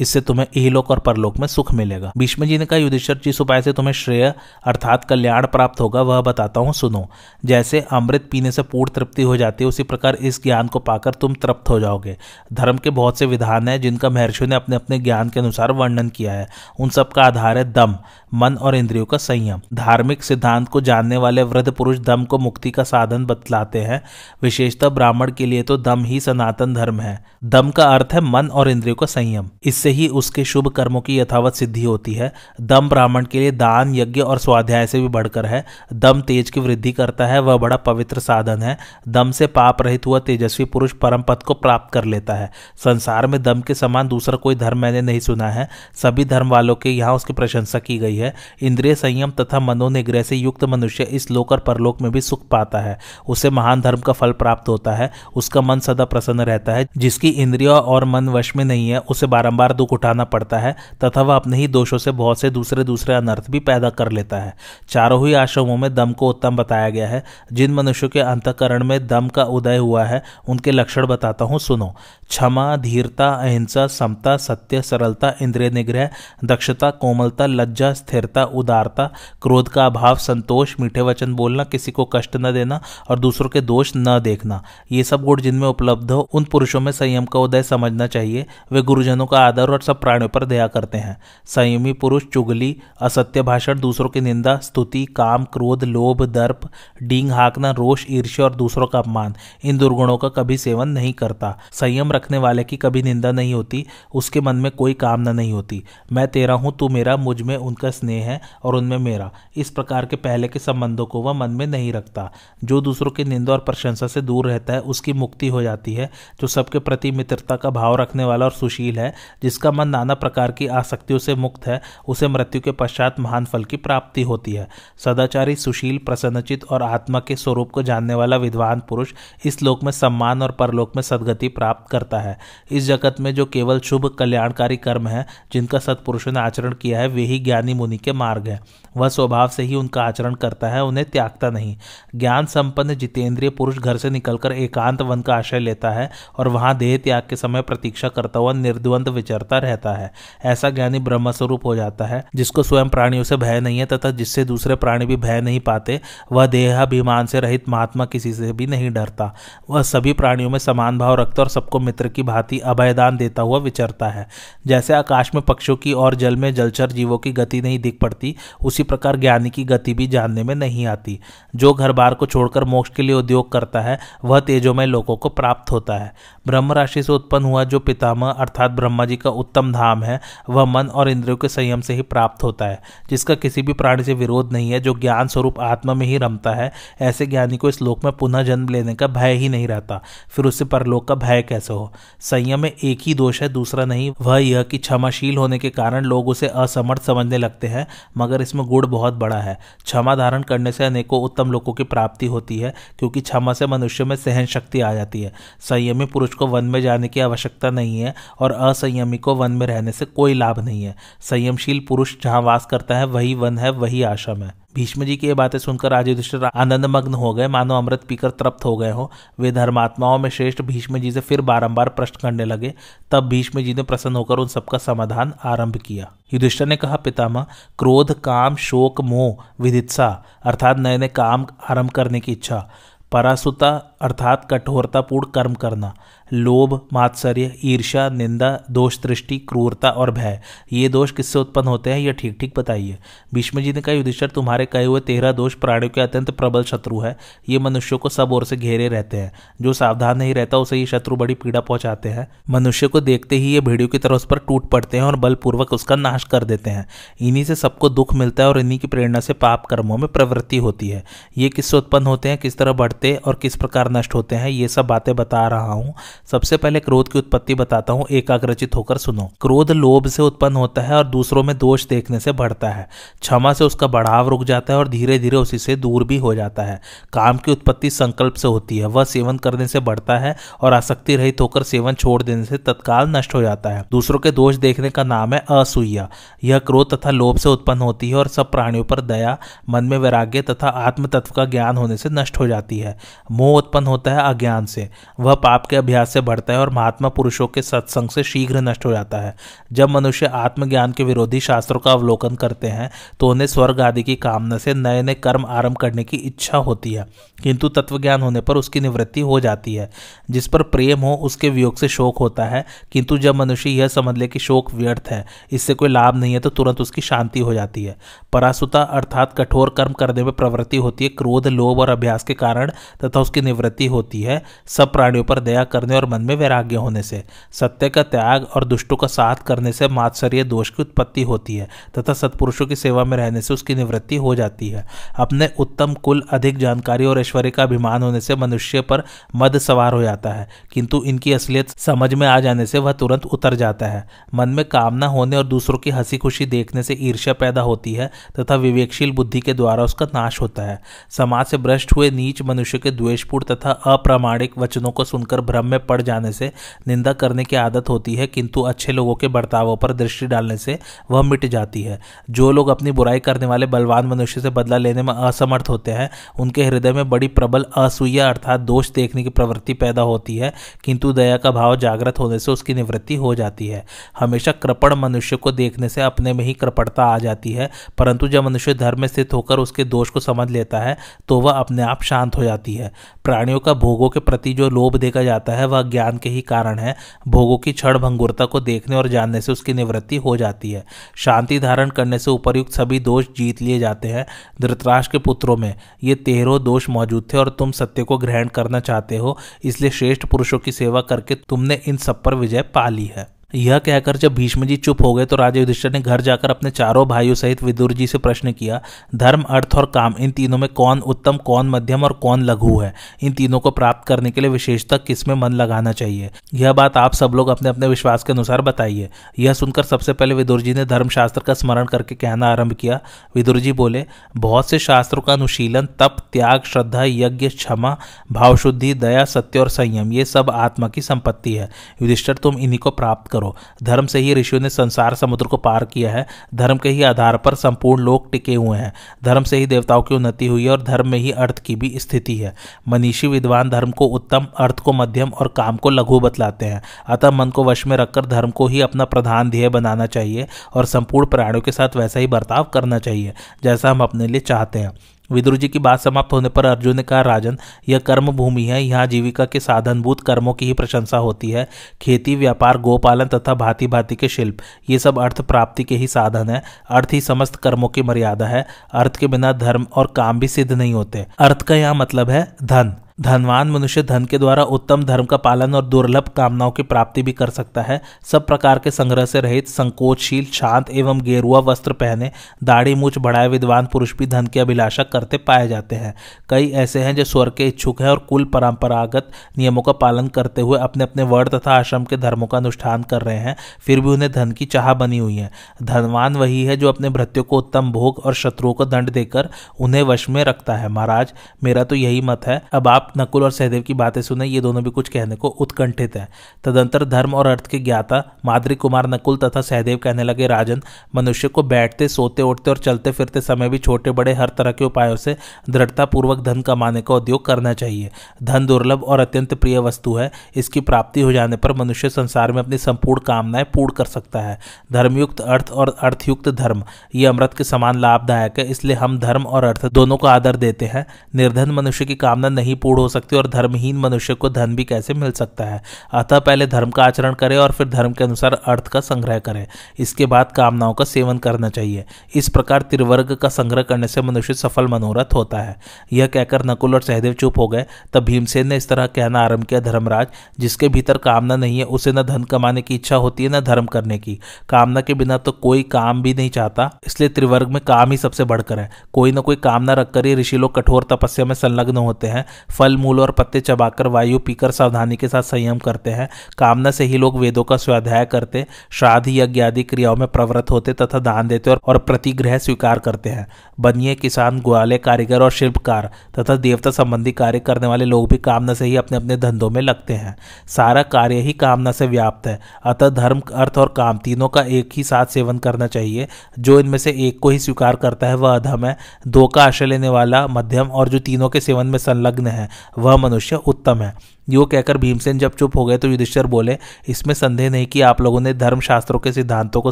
इससे तुम्हें इहलोक और परलोक में सुख मिलेगा। भीष्म जी ने कहा, युधिष्ठिर, जिस उपाय से तुम्हें श्रेय अर्थात कल्याण प्राप्त होगा वह बताता हूँ, सुनो। जैसे अमृत पीने से पूर्ण तृप्ति हो जाती है, उसी प्रकार इस ज्ञान को पाकर तुम तृप्त हो जाओगे। धर्म के बहुत से विधान हैं जिनका महर्षियों ने अपने अपने ज्ञान के अनुसार वर्णन किया है। उन सब का आधार है दम, मन और इंद्रियों का संयम। धार्मिक सिद्धांत को जानने वाले वृद्ध पुरुष दम को मुक्ति का साधन बतलाते हैं। विशेषतः ब्राह्मण के लिए तो दम ही सनातन धर्म है। दम का अर्थ है मन और इंद्रियों का संयम, इससे ही उसके शुभ कर्मों की यथावत सिद्धि होती है। दम ब्राह्मण के लिए दान, यज्ञ और स्वाध्याय से भी बढ़कर है। दम तेज की वृद्धि करता है, वह बड़ा पवित्र साधन है। दम से पाप रहित हुआ तेजस्वी पुरुष परम पद को प्राप्त कर लेता है। संसार में दम के समान दूसरा कोई धर्म मैंने नहीं सुना है। सभी धर्म वालों के यहाँ उसकी प्रशंसा की गई है। इंद्रिय संयम तथा मनोनिग्रह से युक्त मनुष्य इस लोक और परलोक में भी सुख पाता है। उसे महान धर्म का फल प्राप्त होता है। उसका मन सदा प्रसन्न रहता है। जिसकी इंद्रियों और मन वश में नहीं है, उसे बारंबार दुख उठाना पड़ता है तथा वह अपने ही दोषों से बहुत से दूसरे अनर्थ भी पैदा कर लेता है। चारों ही आश्रमों में दम को उत्तम बताया गया है। जिन मनुष्यों के अंतःकरण में दम का उदय हुआ है, उनके लक्षण बताता हूं, सुनो। क्षमा, धीरता, अहिंसा, समता, सत्य, सरलता, इंद्रिय निग्रह, दक्षता, कोमलता, लज्जा, स्थिरता, उदारता, क्रोध का अभाव, संतोष, मीठे वचन बोलना, किसी को कष्ट न देना और दूसरों के दोष न देखना। ये सब गुण जिनमें उपलब्ध हो, उन पुरुषों में संयम का उदय समझना चाहिए। वे गुरुजनों का आदर और सब प्राणियों पर दया करते हैं। संयमी पुरुष चुगली, असत्य भाषण, दूसरों की निंदा, स्तुति, काम, क्रोध, लोभ, दर्प, डींग हाँकना, रोष, ईर्ष्या और दूसरों का अपमान, इन दुर्गुणों का कभी सेवन नहीं करता। संयम रखने वाले की कभी निंदा नहीं होती, उसके मन में कोई कामना नहीं होती। मैं तेरा हूं, तू मेरा, मुझ में उनका स्नेह है और उनमें मेरा। इस प्रकार के पहले के संबंधों को वह मन में नहीं रखता। जो दूसरों की निंदा और प्रशंसा से दूर रहता है, उसकी मुक्ति हो जाती है। जो सबके प्रति मित्रता का भाव रखने वाला और सुशील है, जिसका मन नाना प्रकार की आसक्तियों से मुक्त है, उसे मृत्यु के पश्चात महान फल की प्राप्ति होती है। सदाचारी, सुशील, प्रसन्नचित और आत्मा के स्वरूप को जानने वाला विद्वान पुरुष इस लोक में सम्मान और परलोक में सद्गति प्राप्त करता है। इस जगत में जो केवल शुभ कल्याणकारी कर्म है, जिनका सत्पुरुषों ने आचरण किया है, वे ही ज्ञानी मुनि के मार्ग है। वह स्वभाव से ही उनका आचरण करता है, उन्हें त्यागता नहीं। ज्ञान संपन्न जितेंद्रिय पुरुष घर से निकलकर एकांत वन का आश्रय लेता है और वहां देह त्याग के समय प्रतीक्षा करता हुआ निर्द्वंद विचरता रहता है। ऐसा ज्ञानी ब्रह्मस्वरूप हो जाता है, जिसको स्वयं प्राणियों से भय नहीं है तथा जिससे दूसरे प्राणी भी भय नहीं पाते। वह देहाभिमान से रहित महात्मा किसी से भी नहीं डरता। वह सभी प्राणियों में समान भाव रखता और सबको मित्र की भांति अभयदान देता हुआ विचरता है। जैसे आकाश में पक्षियों की और जल में जलचर जीवों की गति नहीं दिख पड़ती, उसी प्रकार ज्ञानी की गति भी जानने में नहीं आती। जो घर बार को छोड़कर मोक्ष के लिए उद्योग करता है, वह तेजोमय लोकों को प्राप्त होता है। ब्रह्म राशि से उत्पन्न हुआ जो पितामह अर्थात ब्रह्मा जी का उत्तम धाम है, वह मन और इंद्रियों के संयम से ही प्राप्त होता है, जिसका किसी भी प्राणी से विरोध नहीं है, जो ज्ञान स्वरूप आत्मा में ही रमता है। ऐसे ज्ञानी को इस लोक में पुनः जन्म लेने का भय ही नहीं रहता, फिर उससे परलोक का भय कैसे हो। संयम में एक ही दोष है, दूसरा नहीं, वह यह कि क्षमाशील होने के कारण लोग उसे असमर्थ समझने लगते हैं, मगर इसमें गुण बहुत बड़ा है। क्षमा धारण करने से अनेकों उत्तम लोकों की प्राप्ति होती है, क्योंकि क्षमा से मनुष्य में सहन शक्ति आ जाती है। संयमी पुरुष को वन में जाने की आवश्यकता नहीं है और असंयमी को वन में रहने से कोई लाभ नहीं है। संयमशील पुरुष जहां वास करता है, वही वन है, वही आश्रम है। भीष्म जी की ये बातें सुनकर राजा युधिष्ठिर आनंदमग्न हो गए, मानो अमृत पीकर तृप्त हो गए हो। वे धर्मात्माओं में श्रेष्ठ भीष्म जी से फिर बारंबार प्रश्न करने लगे। तब भीष्म जी ने प्रसन्न होकर उन सबका समाधान आरंभ किया। युधिष्ठिर ने कहा, पितामह, क्रोध, काम, शोक, मोह, विदित्सा अर्थात नए नए काम आरंभ करने की इच्छा, परासुता अर्थात कठोरतापूर्ण कर्म करना, लोभ, मात्सर्य, ईर्ष्या, निंदा, दोष दृष्टि, क्रूरता और भय, ये दोष किससे उत्पन्न होते हैं, यह ठीक ठीक बताइए। भीष्म जी ने कहा, युधिष्ठिर, तुम्हारे कहे हुए 13 दोष प्राणियों के अत्यंत प्रबल शत्रु है। ये मनुष्यों को सब ओर से घेरे रहते हैं। जो सावधान नहीं रहता, उसे ये शत्रु बड़ी पीड़ा पहुंचाते हैं। मनुष्य को देखते ही ये भेड़ियों की तरह उस पर टूट पड़ते हैं और बलपूर्वक उसका नाश कर देते हैं। इन्हीं से सबको दुख मिलता है और इन्हीं की प्रेरणा से पाप कर्मों में प्रवृत्ति होती है। ये किससे उत्पन्न होते हैं, किस तरह बढ़ते और किस प्रकार नष्ट होते हैं, ये सब बातें बता रहा हूं। सबसे पहले क्रोध की उत्पत्ति बताता हूं, एकाग्रचित होकर सुनो। क्रोध लोभ से उत्पन्न होता है और दूसरों में दोष देखने से बढ़ता है। क्षमा से उसका बढ़ाव रुक जाता है और धीरे धीरे उसी से दूर भी हो जाता है। काम की उत्पत्ति संकल्प से होती है। वह सेवन करने से बढ़ता है और आसक्ति रहित होकर सेवन छोड़ देने से तत्काल नष्ट हो जाता है। दूसरों के दोष देखने का नाम है असूया। यह क्रोध तथा लोभ से उत्पन्न होती है और सब प्राणियों पर दया, मन में वैराग्य तथा आत्म तत्व का ज्ञान होने से नष्ट हो जाती है। मोह उत्पन्न उत्पन्न होता है अज्ञान से, वह पाप के अभ्यास से बढ़ता है और महात्मा पुरुषों के सत्संग से शीघ्र नष्ट हो जाता है। जब मनुष्य आत्मज्ञान के विरोधी शास्त्रों का अवलोकन करते हैं तो उन्हें स्वर्ग आदि की कामना से नए नए कर्म आरंभ करने की इच्छा होती है, किंतु तत्वज्ञान होने पर उसकी निवृत्ति हो जाती है। जिस पर प्रेम हो उसके वियोग से शोक होता है, किंतु जब मनुष्य यह समझ ले कि शोक व्यर्थ है, इससे कोई लाभ नहीं है, तो तुरंत उसकी शांति हो जाती है। परासुता अर्थात कठोर कर्म करने में प्रवृत्ति होती है क्रोध, लोभ और अभ्यास के कारण तथा उसकी निवृत्ति होती है सब प्राणियों पर दया करने और मन में वैराग्य होने से। सत्य का त्याग और दुष्टों का साथ करने से मात्सर्य दोष की उत्पत्ति होती है तथा सत्पुरुषों की सेवा में रहने से उसकी निवृत्ति हो जाती है। अपने उत्तम कुल, अधिक जानकारी और ऐश्वर्य का अभिमान होने से मनुष्य पर मद सवार हो जाता है, किंतु इनकी असलियत समझ में आ जाने से वह तुरंत उतर जाता है। मन में कामना होने और दूसरों की हंसी खुशी देखने से ईर्ष्या पैदा होती है तथा विवेकशील बुद्धि के द्वारा उसका नाश होता है। समाज से भ्रष्ट हुए नीच मनुष्य के द्वेषपूर्ण तथा अप्रामाणिक वचनों को सुनकर भ्रम में पड़ जाने से निंदा करने की आदत होती है, किंतु अच्छे लोगों के बर्तावों पर दृष्टि डालने से वह मिट जाती है। जो लोग अपनी बुराई करने वाले बलवान मनुष्य से बदला लेने में असमर्थ होते हैं, उनके हृदय में बड़ी प्रबल असूया अर्थात दोष देखने की प्रवृत्ति पैदा होती है, किंतु दया का भाव जागृत होने से उसकी निवृत्ति हो जाती है। हमेशा कृपण मनुष्य को देखने से अपने में ही कृपणता आ जाती है, परंतु जब मनुष्य धर्म में स्थित होकर उसके दोष को समझ लेता है तो वह अपने आप शांत हो जाती है। प्राणियों का भोगों के प्रति जो लोभ देखा जाता है वह ज्ञान के ही कारण है। भोगों की क्षण भंगुरता को देखने और जानने से उसकी निवृत्ति हो जाती है। शांति धारण करने से उपरयुक्त सभी दोष जीत लिए जाते हैं। धृतराष्ट्र के पुत्रों में ये 13 दोष मौजूद थे और तुम सत्य को ग्रहण करना चाहते हो, इसलिए श्रेष्ठ पुरुषों की सेवा करके तुमने इन सब पर विजय पा ली है। यह कहकर जब भीष्म जी चुप हो गए तो राजा युधिष्ठिर ने घर जाकर अपने चारों भाइयों सहित विदुर जी से प्रश्न किया, धर्म, अर्थ और काम, इन तीनों में कौन उत्तम, कौन मध्यम और कौन लघु है? इन तीनों को प्राप्त करने के लिए विशेषता किसमें मन लगाना चाहिए? यह बात आप सब लोग अपने अपने विश्वास के अनुसार बताइए। यह सुनकर सबसे पहले विदुर जी ने धर्मशास्त्र का स्मरण करके कहना आरंभ किया। विदुर जी बोले, बहुत से शास्त्रों का अनुशीलन, तप, त्याग, श्रद्धा, यज्ञ, क्षमा, भावशुद्धि, दया, सत्य और संयम, ये सब आत्मा की संपत्ति है। युधिष्ठिर, तुम इन्हीं को प्राप्त करो। धर्म से ही ऋषियों ने संसार समुद्र को पार किया है, धर्म के ही आधार पर संपूर्ण लोक टिके हुए हैं, धर्म से ही देवताओं की उन्नति हुई है और धर्म में ही अर्थ की भी स्थिति है। मनीषी विद्वान धर्म को उत्तम, अर्थ को मध्यम और काम को लघु बतलाते हैं। अतः मन को वश में रखकर धर्म को ही अपना प्रधान ध्येय बनाना चाहिए और संपूर्ण प्राणियों के साथ वैसा ही बर्ताव करना चाहिए जैसा हम अपने लिए चाहते हैं। विदुर जी की बात समाप्त होने पर अर्जुन ने कहा, राजन, यह कर्म भूमि है, यहाँ जीविका के साधनभूत कर्मों की ही प्रशंसा होती है। खेती, व्यापार, गोपालन तथा भांति भांति के शिल्प, ये सब अर्थ प्राप्ति के ही साधन है। अर्थ ही समस्त कर्मों की मर्यादा है। अर्थ के बिना धर्म और काम भी सिद्ध नहीं होते। अर्थ का यहाँ मतलब है धन। धनवान मनुष्य धन के द्वारा उत्तम धर्म का पालन और दुर्लभ कामनाओं की प्राप्ति भी कर सकता है। सब प्रकार के संग्रह से रहित, संकोचशील, शांत एवं गेरुआ वस्त्र पहने, दाढ़ी मूछ बढ़ाए विद्वान पुरुष भी धन की अभिलाषा करते पाए जाते हैं। कई ऐसे हैं जो स्वर्ग के इच्छुक हैं और कुल परंपरागत नियमों का पालन करते हुए अपने अपने वर्ण तथा आश्रम के धर्मों का अनुष्ठान कर रहे हैं, फिर भी उन्हें धन की चाह बनी हुई है। धनवान वही है जो अपने भृत्यों को उत्तम भोग और शत्रुओं को दंड देकर उन्हें वश में रखता है। महाराज, मेरा तो यही मत है। अब आप नकुल और सहदेव की बातें सुने, ये दोनों भी कुछ कहने को उत्कंठित हैं। तदंतर धर्म और अर्थ के ज्ञाता माद्री कुमार नकुल तथा सहदेव कहने लगे, राजन, मनुष्य को बैठते, सोते, उठते और चलते फिरते समय भी छोटे बड़े हर तरह के उपायों से दृढ़तापूर्वक धन कमाने का उद्योग करना चाहिए। धन दुर्लभ और अत्यंत प्रिय वस्तु है। इसकी प्राप्ति हो जाने पर मनुष्य संसार में अपनी संपूर्ण कामनाएं पूर्ण कर सकता है। धर्मयुक्त अर्थ और अर्थयुक्त धर्म, ये अमृत के समान लाभदायक है, इसलिए हम धर्म और अर्थ दोनों को आदर देते हैं। निर्धन मनुष्य की कामना नहीं पूर्ण हो सकती और धर्महीन मनुष्य को धन भी कैसे मिल सकता है। अतः पहले धर्म का आचरण करें और फिर धर्म के अनुसार अर्थ का संग्रह करें, इसके बाद कामनाओं का सेवन करना चाहिए। इस प्रकार त्रिवर्ग का संग्रह करने से मनुष्य सफल मनोरथ होता है। यह कहकर नकुल और सहदेव चुप हो गए। तब भीमसेन ने इस तरह कहना आरंभ किया, धर्मराज, जिसके भीतर कामना नहीं है उसे न धन कमाने की इच्छा होती है न धर्म करने की। कामना के बिना तो कोई काम भी नहीं चाहता, इसलिए त्रिवर्ग में काम ही सबसे बढ़कर है। कोई न कोई कामना रखकर ही ऋषि लोग कठोर तपस्या में संलग्न होते हैं। फल, मूल और पत्ते चबाकर, वायु पीकर सावधानी के साथ संयम करते हैं। कामना से ही लोग वेदों का स्वाध्याय करते, श्राद्ध, यज्ञ आदि क्रियाओं में प्रवृत्त होते तथा दान देते और प्रतिग्रह स्वीकार करते हैं। बनिए, किसान, ग्वाले, कारीगर और शिल्पकार तथा देवता संबंधी कार्य करने वाले लोग भी कामना से ही अपने अपने धंधों में लगते हैं। सारा कार्य ही कामना से व्याप्त है। अतः धर्म, अर्थ और काम तीनों का एक ही साथ सेवन करना चाहिए। जो इनमें से एक को ही स्वीकार करता है वह अधम है, दो का आश्रय लेने वाला मध्यम और जो तीनों के सेवन में संलग्न है वह मनुष्य उत्तम है। यो कहकर भीमसेन जब चुप हो गए तो युधिष्ठिर बोले, इसमें संदेह नहीं कि आप लोगों ने धर्मशास्त्रों के सिद्धांतों को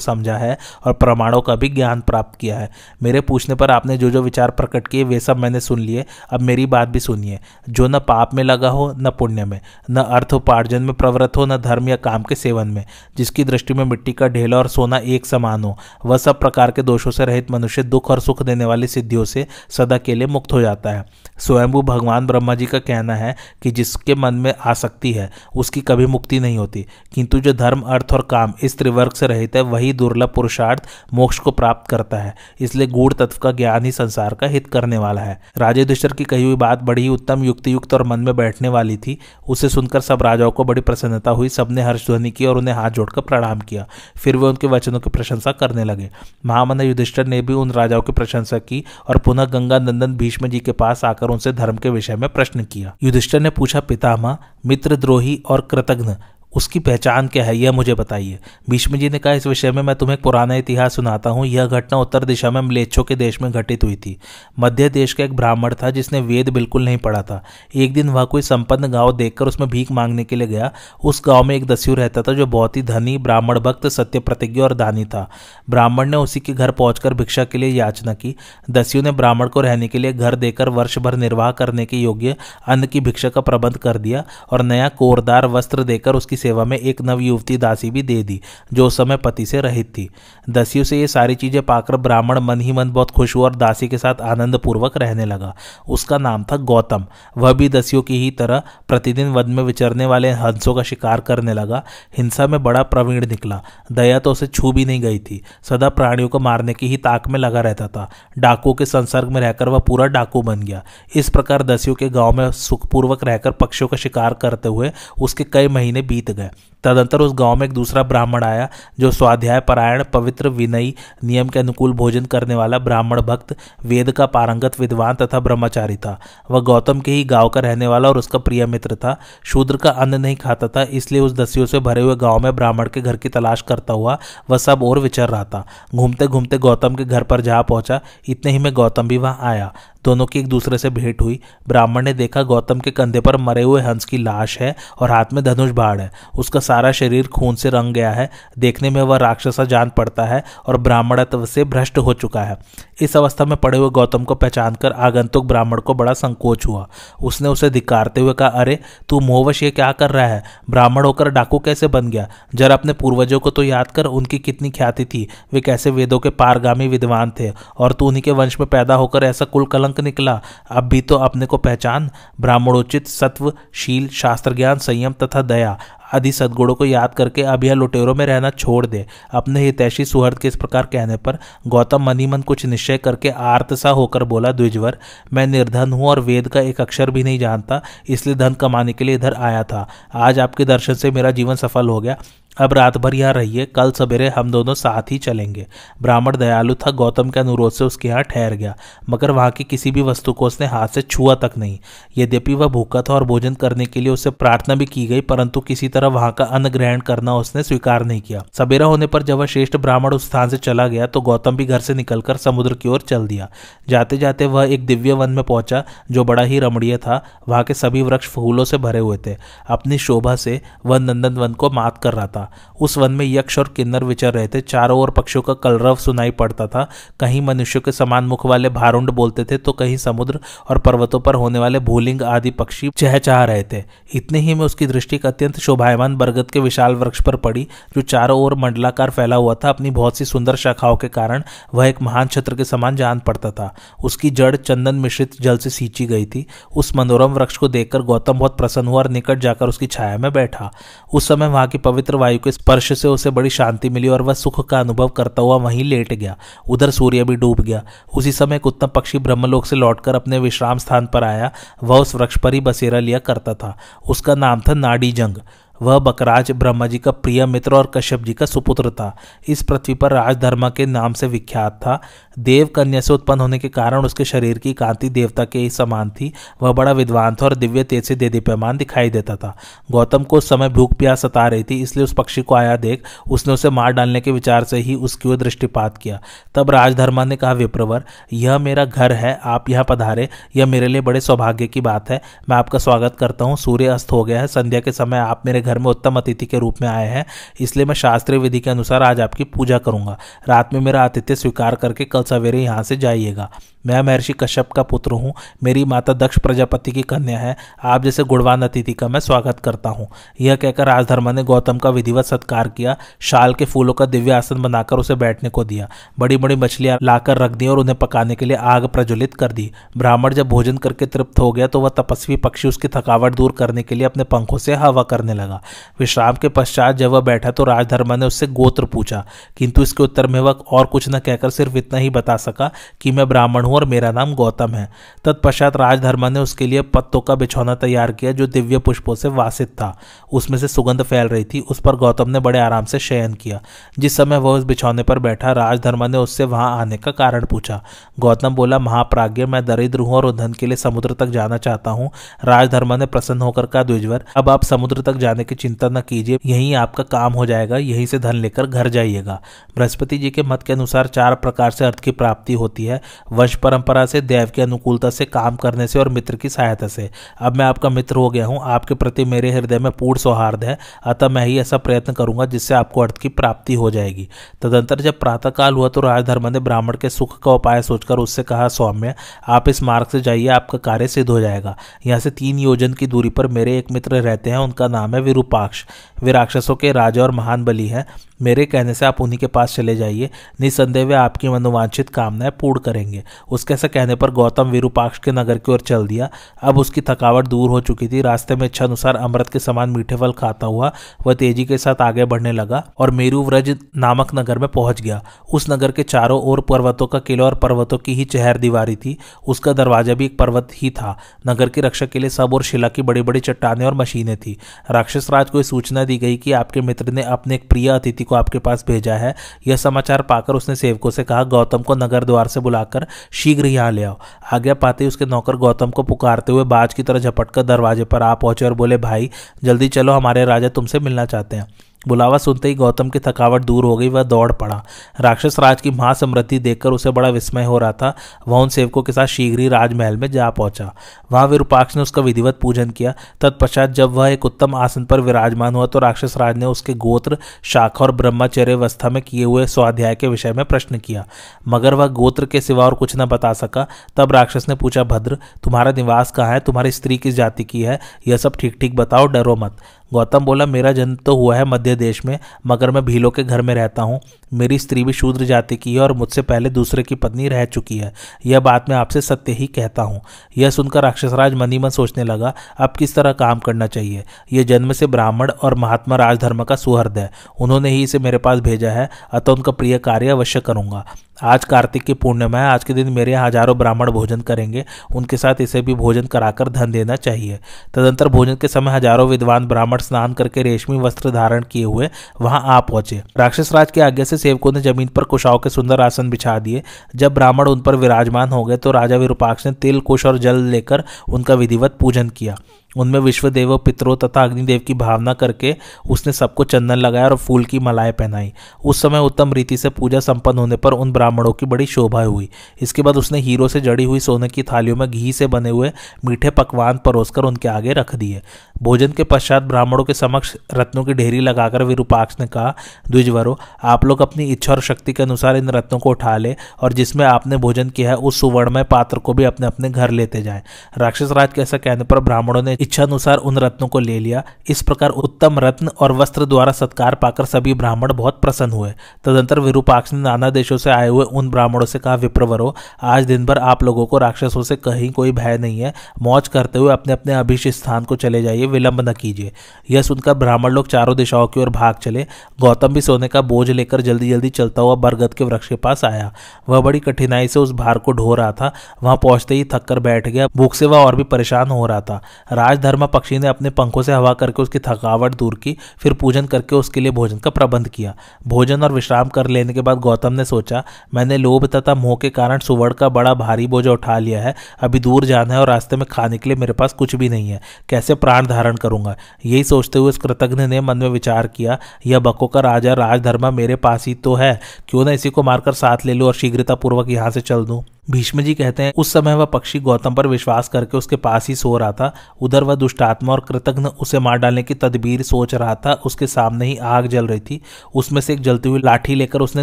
समझा है और प्रमाणों का भी ज्ञान प्राप्त किया है। मेरे पूछने पर आपने जो जो विचार प्रकट किए वे सब मैंने सुन लिए। अब मेरी बात भी सुनिए, जो न पाप में लगा हो, न पुण्य में, न अर्थोपार्जन में प्रवृत्त हो, न धर्म या काम के सेवन में, जिसकी दृष्टि में मिट्टी का ढेला और सोना एक समान हो, वह सब प्रकार के दोषों से रहित मनुष्य दुख और सुख देने वाली सिद्धियों से सदा के लिए मुक्त हो जाता है। स्वयंभू भगवान ब्रह्मा जी का कहना है कि जिसके मन में आसक्ति है उसकी कभी मुक्ति नहीं होती, किंतु जो धर्म, अर्थ और काम इस त्रिवर्ग से रहित है वही दुर्लभ पुरुषार्थ मोक्ष को प्राप्त करता है। इसलिए गूढ़ तत्व का ज्ञान ही संसार का हित करने वाला है। राजा युधिष्ठिर की कही हुई बात बड़ी उत्तम, युक्तियुक्त और मन में बैठने वाली थी। उसे सुनकर सब राजाओं को बड़ी प्रसन्नता हुई। सबने हर्ष ध्वनि की और उन्हें हाथ जोड़कर प्रणाम किया। फिर वे उनके वचनों की प्रशंसा करने लगे। महामना युधिष्ठिर ने भी उन राजाओं की प्रशंसा की और पुनः गंगा नंदन भीष्म जी के पास आकर उनसे धर्म के विषय में प्रश्न किया। युधिष्ठिर ने पूछा, पितामह, मित्रद्रोही और कृतघ्न उसकी पहचान क्या है, यह मुझे बताइए। भीष्म जी ने कहा, इस विषय में मैं तुम्हें एक पुराना इतिहास सुनाता हूँ। यह घटना उत्तर दिशा में म्लेच्छों के देश में घटित हुई थी। मध्य देश का एक ब्राह्मण था जिसने वेद बिल्कुल नहीं पढ़ा था। एक दिन वह कोई संपन्न गांव देखकर उसमें भीख मांगने के लिए गया। उस गांव में एक दस्यु रहता था जो बहुत ही धनी, ब्राह्मण भक्त, सत्य प्रतिज्ञ और दानी था। ब्राह्मण ने उसी के घर पहुंचकर भिक्षा के लिए याचना की। दस्यु ने ब्राह्मण को रहने के लिए घर देकर वर्ष भर निर्वाह करने के योग्य अन्न की भिक्षा का प्रबंध कर दिया और नया कोरदार वस्त्र देकर उसकी सेवा में एक नव युवती दासी भी दे दी जो उस समय पति से रहित थी। दस्यु से ये सारी चीजें पाकर ब्राह्मण मन ही मन बहुत खुश हुआ और दासी के साथ आनंदपूर्वक रहने लगा। उसका नाम था गौतम। वह भी दस्यु की ही तरह प्रतिदिन वन में विचरने वाले हंसों का शिकार करने लगा। हिंसा में बड़ा प्रवीण निकला। दया तो उसे छू भी नहीं गई थी। सदा प्राणियों को मारने की ही ताक में लगा रहता था। डाकुओं के संसर्ग में रहकर वह पूरा डाकू बन गया। इस प्रकार दस्यु के गांव में सुखपूर्वक रहकर पक्षियों का शिकार करते हुए उसके कई महीने बीत गए। तदंतर उस गांव में एक दूसरा ब्राह्मण आया जो स्वाध्याय परायण, पवित्र, विनयी, नियम के अनुकूल भोजन करने वाला, ब्राह्मण भक्त, वेद का पारंगत विद्वान तथा ब्रह्मचारी था। वह गौतम के ही गांव का रहने वाला और उसका प्रिय मित्र था। शूद्र का अन्न नहीं खाता था, इसलिए उस दस्यु से भरे हुए गांव में ब्राह्मण के घर की तलाश करता हुआ वह सब और विचर रहा था। घूमते घूमते गौतम के घर पर जा पहुंचा। इतने ही में गौतम भी वहां आया। दोनों की एक दूसरे से भेंट हुई। ब्राह्मण ने देखा गौतम के कंधे पर मरे हुए हंस की लाश है और हाथ में धनुष बाण है। उसका सारा शरीर खून से रंग गया है। देखने में वह राक्षसा जान पड़ता है और ब्राह्मणत्व से भ्रष्ट हो चुका है। इस अवस्था में पड़े हुए गौतम को पहचानकर आगंतुक ब्राह्मण को बड़ा संकोच हुआ। उसने उसे धिक्कारते हुए कहा, अरे तू मोहवश ये क्या कर रहा है? ब्राह्मण होकर डाकू कैसे बन गया? जरा अपने पूर्वजों को तो याद कर, उनकी कितनी ख्याति थी, वे कैसे वेदों के पारगामी विद्वान थे और तू उन्हीं के वंश में पैदा होकर ऐसा कुल कलंक निकला। अब भी तो अपने को पहचान। ब्राह्मणोचित सत्व, शील, शास्त्र ज्ञान, संयम तथा दया आदि सद्गुणों को याद करके अब यह लुटेरों में रहना छोड़ दे। अपने हितैषी सुहृद के इस प्रकार कहने पर गौतम मन ही मन कुछ निश्चय करके आर्त सा होकर बोला, द्विजवर, मैं निर्धन हूँ और वेद का एक अक्षर भी नहीं जानता, इसलिए धन कमाने के लिए इधर आया था। आज आपके दर्शन से मेरा जीवन सफल हो गया। अब रात भर यहाँ रहिए, कल सवेरे हम दोनों साथ ही चलेंगे। ब्राह्मण दयालु था। गौतम के अनुरोध से उसके यहाँ ठहर गया, मगर वहाँ की किसी भी वस्तु को उसने हाथ से छुआ तक नहीं। यद्यपि वह भूखा था और भोजन करने के लिए उससे प्रार्थना भी की गई, परंतु किसी तरह वहाँ का अन्न ग्रहण करना उसने स्वीकार नहीं किया। सवेरा होने पर जब वह श्रेष्ठ ब्राह्मण उस स्थान से चला गया तो गौतम भी घर से निकलकर समुद्र की ओर चल दिया। जाते जाते वह एक दिव्य वन में पहुंचा जो बड़ा ही रमणीय था। वहाँ के सभी वृक्ष फूलों से भरे हुए थे। अपनी शोभा से वह नंदन वन को मात कर रहा था। उस वन में यक्ष और किन्नर विचर रहे थे। चारों ओर पक्षियों का कलरव सुनाई पड़ता था। कहीं मनुष्यों के समान मुख वाले भारुंड बोलते थे तो कहीं समुद्र और पर्वतों पर होने वाले भूलिंग आदि पक्षी चहचहा रहे थे। इतने ही में उसकी दृष्टि एक अत्यंत शोभायमान बरगद के विशाल वृक्ष पर पड़ी जो चारों ओर मंडलाकार फैला हुआ था। अपनी बहुत सी सुंदर शाखाओं के कारण वह एक महान छत्र के समान जान पड़ता था। उसकी जड़ चंदन मिश्रित जल से सींची गई थी। उस मनोरम वृक्ष को देखकर गौतम बहुत प्रसन्न हुआ और निकट जाकर उसकी छाया में बैठा। उस समय वहां की पवित्र वायु के स्पर्श से उसे बड़ी शांति मिली और वह सुख का अनुभव करता हुआ वहीं लेट गया। उधर सूर्य भी डूब गया। उसी समय एक उत्तम पक्षी ब्रह्मलोक से लौटकर अपने विश्राम स्थान पर आया। वह उस वृक्ष पर ही बसेरा लिया करता था। उसका नाम था नाड़ी जंग। वह बकराज ब्रह्मा जी का प्रिय मित्र और कश्यप जी का सुपुत्र था। इस पृथ्वी पर राजधर्मा के नाम से विख्यात था। देव कन्या से उत्पन्न होने के कारण उसके शरीर की कांति देवता के समान थी। वह बड़ा विद्वान था और दिव्य तेज से देदीप्यमान दिखाई देता था। गौतम को उस समय भूख प्यास सता रही थी, इसलिए उस पक्षी को आया देख उसने उसे मार डालने के विचार से ही उसकी ओर दृष्टिपात किया। तब राजधर्मा ने कहा, विप्रवर, यह मेरा घर है, आप यहाँ पधारे, यह मेरे लिए बड़े सौभाग्य की बात है। मैं आपका स्वागत करता हूँ। सूर्य अस्त हो गया है, संध्या के समय आप मेरे घर में उत्तम अतिथि के रूप में आए हैं, इसलिए मैं शास्त्रीय विधि के अनुसार आज आपकी पूजा करूंगा। रात में मेरा आतिथ्य स्वीकार करके कल सवेरे यहाँ से जाइएगा। मैं महर्षि कश्यप का पुत्र हूँ, मेरी माता दक्ष प्रजापति की कन्या है। आप जैसे गुणवान अतिथि का मैं स्वागत करता हूँ। यह कहकर राजधर्मा ने गौतम का विधिवत सत्कार किया। शाल के फूलों का दिव्य आसन बनाकर उसे बैठने को दिया। बड़ी बड़ी मछलियां लाकर रख दी और उन्हें पकाने के लिए आग प्रज्वलित कर दी। ब्राह्मण जब भोजन करके तृप्त हो गया तो वह तपस्वी पक्षी उसकी थकावट दूर करने के लिए अपने पंखों से हवा करने लगा। विश्राम के पश्चात जब वह बैठा तो राजधर्मा ने उससे गोत्र पूछा, किंतु इसके उत्तर में वह और कुछ न कहकर सिर्फ इतना ही बता सका कि मैं ब्राह्मण हूं और मेरा नाम गौतम है। तत्पश्चात राजधर्मा ने उसके लिए पत्तों का बिछौना तैयार किया जो दिव्य पुष्पों से वासित था। उसमें से सुगंध फैल रही थी। उस पर गौतम ने बड़े आराम से शयन किया। जिस समय वह उस बिछौने पर बैठा, राजधर्मा ने उससे वहां आने का कारण पूछा। गौतम बोला, महाप्राज्ञ, मैं दरिद्र हूं और उद्धन के लिए समुद्र तक जाना चाहता हूं। राजधर्मा ने प्रसन्न होकर कहा, द्विजवर, अब आप समुद्र तक जाने की चिंता न कीजिए, यहीं आपका काम हो जाएगा। यहीं से धन लेकर घर जाइएगा। बृहस्पति जी के मत के अनुसार 4 प्रकार से अर्थ की प्राप्ति होती है, वंश परंपरा से, देव की अनुकूलता से, काम करने से और मित्र की सहायता से। अब मैं आपका मित्र हो गया हूँ। आपके प्रति मेरे हृदय में पूर्ण सौहार्द है, अतः मैं ही ऐसा प्रयत्न करूंगा जिससे आपको अर्थ की प्राप्ति हो जाएगी। तदंतर जब प्रातःकाल हुआ तो राजधर्मा ने ब्राह्मण के सुख का उपाय सोचकर उससे कहा, सौम्य, आप इस मार्ग से जाइए, आपका कार्य सिद्ध हो जाएगा। यहाँ से 3 योजन की दूरी पर मेरे एक मित्र रहते हैं, उनका नाम है विरूपाक्ष। वे राक्षसों के राजा और महान बली हैं। मेरे कहने से आप उन्हीं के पास चले जाइए, निस्संदेह वे आपकी मनोवांछित कामनाएं पूर्ण करेंगे। उसके ऐसा कहने पर गौतम विरूपाक्ष के नगर की ओर चल दिया। अब उसकी थकावट दूर हो चुकी थी। रास्ते में इच्छा अनुसार अमृत के समान मीठे फल खाता हुआ वह तेजी के साथ आगे बढ़ने लगा और मेरुव्रज नामक नगर में पहुंच गया। उस नगर के चारों ओर पर्वतों का किला और पर्वतों की ही चहरदीवारी थी। उसका दरवाजा भी एक पर्वत ही था। नगर की रक्षा के लिए सब और शिला की बड़ी बड़ी चट्टाने और मशीनें थी। राक्षस राज को सूचना दी गई कि आपके मित्र ने अपने एक प्रिय अतिथि को आपके पास भेजा है। यह समाचार पाकर उसने सेवकों से कहा, गौतम को नगर द्वार से बुलाकर शीघ्र यहाँ ले आओ। आज्ञा पाते ही उसके नौकर गौतम को पुकारते हुए बाज की तरह झपटकर दरवाजे पर आ पहुंचे और बोले, भाई जल्दी चलो, हमारे राजा तुमसे मिलना चाहते हैं। बुलावा सुनते ही गौतम की थकावट दूर हो गई, वह दौड़ पड़ा। राक्षस राज की महासमृद्धि देखकर उसे बड़ा विस्मय हो रहा था। वह उन सेवकों के साथ शीघ्र ही राजमहल में जा पहुंचा। वहां विरूपाक्ष ने उसका विधिवत पूजन किया। तत्पश्चात जब वह एक उत्तम आसन पर विराजमान हुआ तो राक्षस राज ने उसके गोत्र, शाखा और ब्रह्मचर्यावस्था में किए हुए स्वाध्याय के विषय में प्रश्न किया, मगर वह गोत्र के सिवा और कुछ न बता सका। तब राक्षस ने पूछा, भद्र, तुम्हारा निवास कहाँ है? तुम्हारी स्त्री किस जाति की है? यह सब ठीक ठीक बताओ, डरो मत। गौतम बोला, मेरा जन्म तो हुआ है मध्य देश में, मगर मैं भीलों के घर में रहता हूँ। मेरी स्त्री भी शूद्र जाति की है और मुझसे पहले दूसरे की पत्नी रह चुकी है। यह बात मैं आपसे सत्य ही कहता हूँ। यह सुनकर राक्षसराज मन ही मन सोचने लगा, अब किस तरह काम करना चाहिए। यह जन्म से ब्राह्मण और महात्मा राजधर्मा का सुहृद है, उन्होंने ही इसे मेरे पास भेजा है, अतः उनका प्रिय कार्य अवश्य करूँगा। आज कार्तिक की पूर्णिमा है, आज के दिन मेरे यहाँ हजारों ब्राह्मण भोजन करेंगे, उनके साथ इसे भी भोजन कराकर धन देना चाहिए। तदंतर भोजन के समय हजारों विद्वान ब्राह्मण स्नान करके रेशमी वस्त्र धारण किए हुए वहां आ पहुंचे। राक्षस राज की आज्ञा से सेवकों ने जमीन पर कुशाओं के सुंदर आसन बिछा दिए। जब ब्राह्मण उन पर विराजमान हो गए तो राजा विरूपाक्ष ने तिल, कुश और जल लेकर उनका विधिवत पूजन किया। उनमें विश्वदेव, पितरों तथा अग्निदेव की भावना करके उसने सबको चंदन लगाया और फूल की मालाएं पहनाई। उस समय उत्तम रीति से पूजा संपन्न होने पर उन ब्राह्मणों की बड़ी शोभा हुई। इसके बाद उसने हीरों से जड़ी हुई सोने की थालियों में घी से बने हुए मीठे पकवान परोसकर उनके आगे रख दिए। भोजन के पश्चात ब्राह्मणों के समक्ष रत्नों की ढेरी लगाकर विरूपाक्ष ने कहा, द्विजवरो, आप लोग अपनी इच्छा और शक्ति के अनुसार इन रत्नों को उठा ले और जिसमें आपने भोजन किया है उस सुवर्णमय पात्र को भी अपने अपने घर लेते जाए। राक्षस राज के ऐसा कहने पर ब्राह्मणों ने इच्छा अनुसार उन रत्नों को ले लिया। इस प्रकार उत्तम रत्न और वस्त्र द्वारा सत्कार पाकर सभी ब्राह्मण बहुत प्रसन्न हुए। तदंतर विरूपाक्ष ने नाना देशों से आए हुए उन ब्राह्मणों से कहा, विप्रवरो, आज दिन भर आप लोगों को राक्षसों से कहीं कोई भय नहीं है। मौज करते हुए अपने अपने अभिष्ट स्थान को चले जाइए। आगे विलंब न कीजिए। यह सुनकर ब्राह्मण लोग चारों दिशाओं की ओर भाग चले। गौतम भी सोने का बोझ लेकर जल्दी जल्दी चलता हुआ बरगद के वृक्ष के पास आया। वह बड़ी कठिनाई से उस भार को ढो रहा था। वहां पहुंचते ही थक कर बैठ गया। भूख से वह और भी परेशान हो रहा था। राजधर्मा पक्षी ने अपने पंखों से हवा करके उसकी थकावट दूर की, फिर पूजन करके उसके लिए भोजन का प्रबंध किया। भोजन और विश्राम कर लेने के बाद गौतम ने सोचा, मैंने लोभ तथा मोह के कारण सुवर्ण का बड़ा भारी बोझ उठा लिया है। अभी दूर जाना है और रास्ते में खाने के लिए मेरे पास कुछ भी नहीं है, कैसे प्राण धारण करूंगा। यही सोचते हुए उस कृतघ्न ने मन में विचार किया, यह बकों का राजा राजधर्मा मेरे पास ही तो है, क्यों ना इसी को मारकर साथ ले लूं और शीघ्रतापूर्वक यहां से चल दूं। भीष्म जी कहते हैं, उस समय वह पक्षी गौतम पर विश्वास करके उसके पास ही सो रहा था। उधर वह दुष्टात्मा और कृतघ्न उसे मार डालने की तदबीर सोच रहा था। उसके सामने ही आग जल रही थी। उसमें से एक जलती हुई लाठी लेकर उसने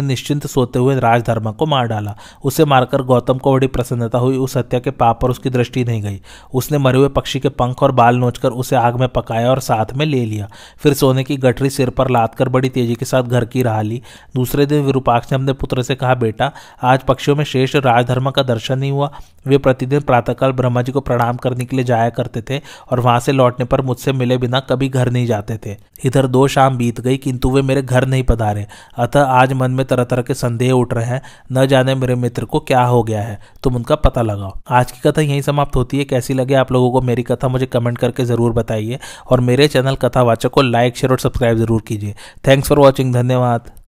निश्चिंत सोते हुए राजधर्मा को मार डाला। उसे मारकर गौतम को बड़ी प्रसन्नता हुई। उस हत्या के पाप पर उसकी दृष्टि नहीं गई। उसने मरे हुए पक्षी के पंख और बाल नोचकर उसे आग में पकाया और साथ में ले लिया। फिर सोने की गठरी सिर पर लाद कर बड़ी तेजी के साथ घर की राह ली। दूसरे दिन विरूपाक्ष ने अपने पुत्र से कहा, बेटा, आज पक्षियों में श्रेष्ठ राजधर्मा का दर्शन नहीं हुआ। वे प्रतिदिन प्रातःकाल ब्रह्मा जी को प्रणाम करने के लिए जाया करते थे और वहां से लौटने पर मुझसे मिले बिना कभी घर नहीं जाते थे। इधर 2 शाम बीत गई, किंतु वे मेरे घर नहीं पधारे। अतः आज मन में तरह तरह के संदेह उठ रहे हैं। न जाने मेरे मित्र को क्या हो गया है, तुम उनका पता लगाओ। आज की कथा यहीं समाप्त होती है। कैसी लगे आप लोगों को मेरी कथा, मुझे कमेंट करके जरूर बताइए और मेरे चैनल कथावाचक को लाइक, शेयर और सब्सक्राइब जरूर कीजिए। Thanks for watching. धन्यवाद।